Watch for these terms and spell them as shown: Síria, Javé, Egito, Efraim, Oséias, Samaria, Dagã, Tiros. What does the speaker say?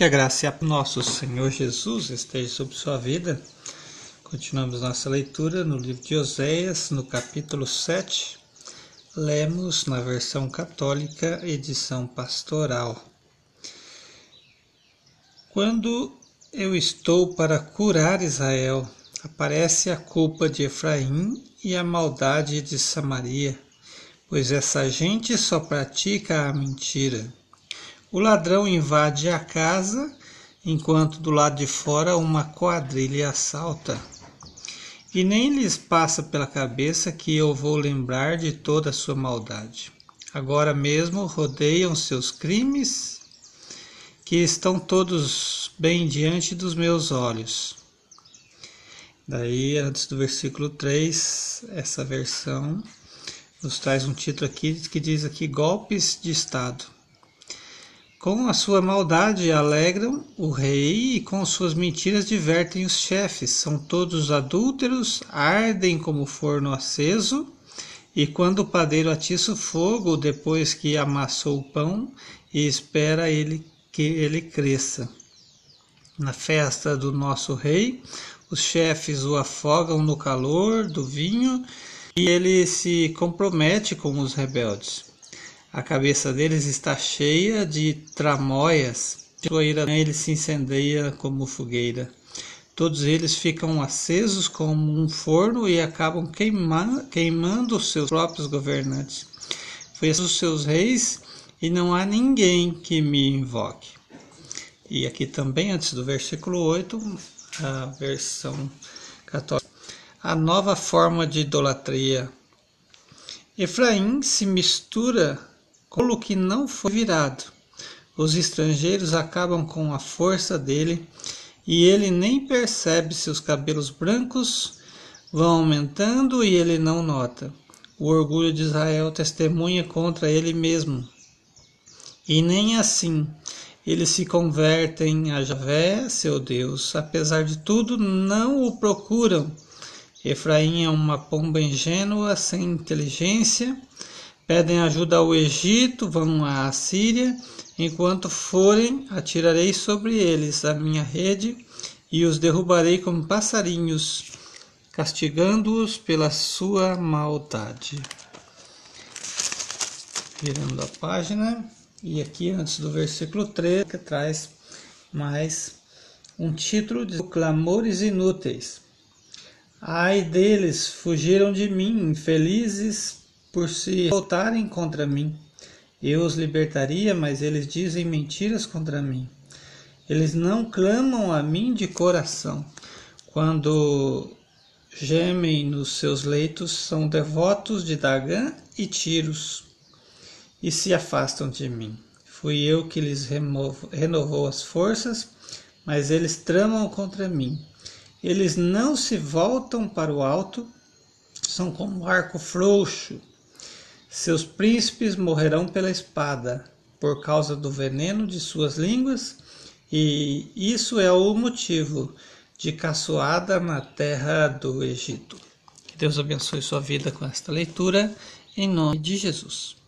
Que a graça e a paz do nosso Senhor Jesus esteja sobre sua vida. Continuamos nossa leitura no livro de Oséias, no capítulo 7. Lemos na versão católica, edição pastoral. Quando eu estou para curar Israel, aparece a culpa de Efraim e a maldade de Samaria, pois essa gente só pratica a mentira. O ladrão invade a casa, enquanto do lado de fora uma quadrilha assalta. E nem lhes passa pela cabeça que eu vou lembrar de toda a sua maldade. Agora mesmo rodeiam seus crimes, que estão todos bem diante dos meus olhos. Daí, antes do versículo 3, essa versão nos traz um título aqui que diz aqui, golpes de Estado. Com a sua maldade alegram o rei e com suas mentiras divertem os chefes. São todos adúlteros, ardem como forno aceso. E quando o padeiro atiça o fogo, depois que amassou o pão, e espera que ele cresça. Na festa do nosso rei, os chefes o afogam no calor do vinho e ele se compromete com os rebeldes. A cabeça deles está cheia de tramóias, sua ira ele se incendeia como fogueira. Todos eles ficam acesos como um forno e acabam queimando os seus próprios governantes. Foi os seus reis, e não há ninguém que me invoque. E aqui também, antes do versículo 8, a versão católica. A nova forma de idolatria. Efraim se mistura com o que não foi virado. Os estrangeiros acabam com a força dele, e ele nem percebe seus cabelos brancos vão aumentando e ele não nota. O orgulho de Israel testemunha contra ele mesmo. E nem assim eles se convertem a Javé, seu Deus. Apesar de tudo, não o procuram. Efraim é uma pomba ingênua, sem inteligência. Pedem ajuda ao Egito, vão à Síria. Enquanto forem, atirarei sobre eles a minha rede e os derrubarei como passarinhos, castigando-os pela sua maldade. Virando a página. E aqui, antes do versículo 3, que traz mais um título de clamores inúteis. Ai deles, fugiram de mim, infelizes por se voltarem contra mim. Eu os libertaria, mas eles dizem mentiras contra mim. Eles não clamam a mim de coração. Quando gemem nos seus leitos, são devotos de Dagã e Tiros. E se afastam de mim. Fui eu que lhes renovou as forças, mas eles tramam contra mim. Eles não se voltam para o alto, são como um arco frouxo. Seus príncipes morrerão pela espada, por causa do veneno de suas línguas, e isso é o motivo de caçoada na terra do Egito. Que Deus abençoe sua vida com esta leitura, em nome de Jesus.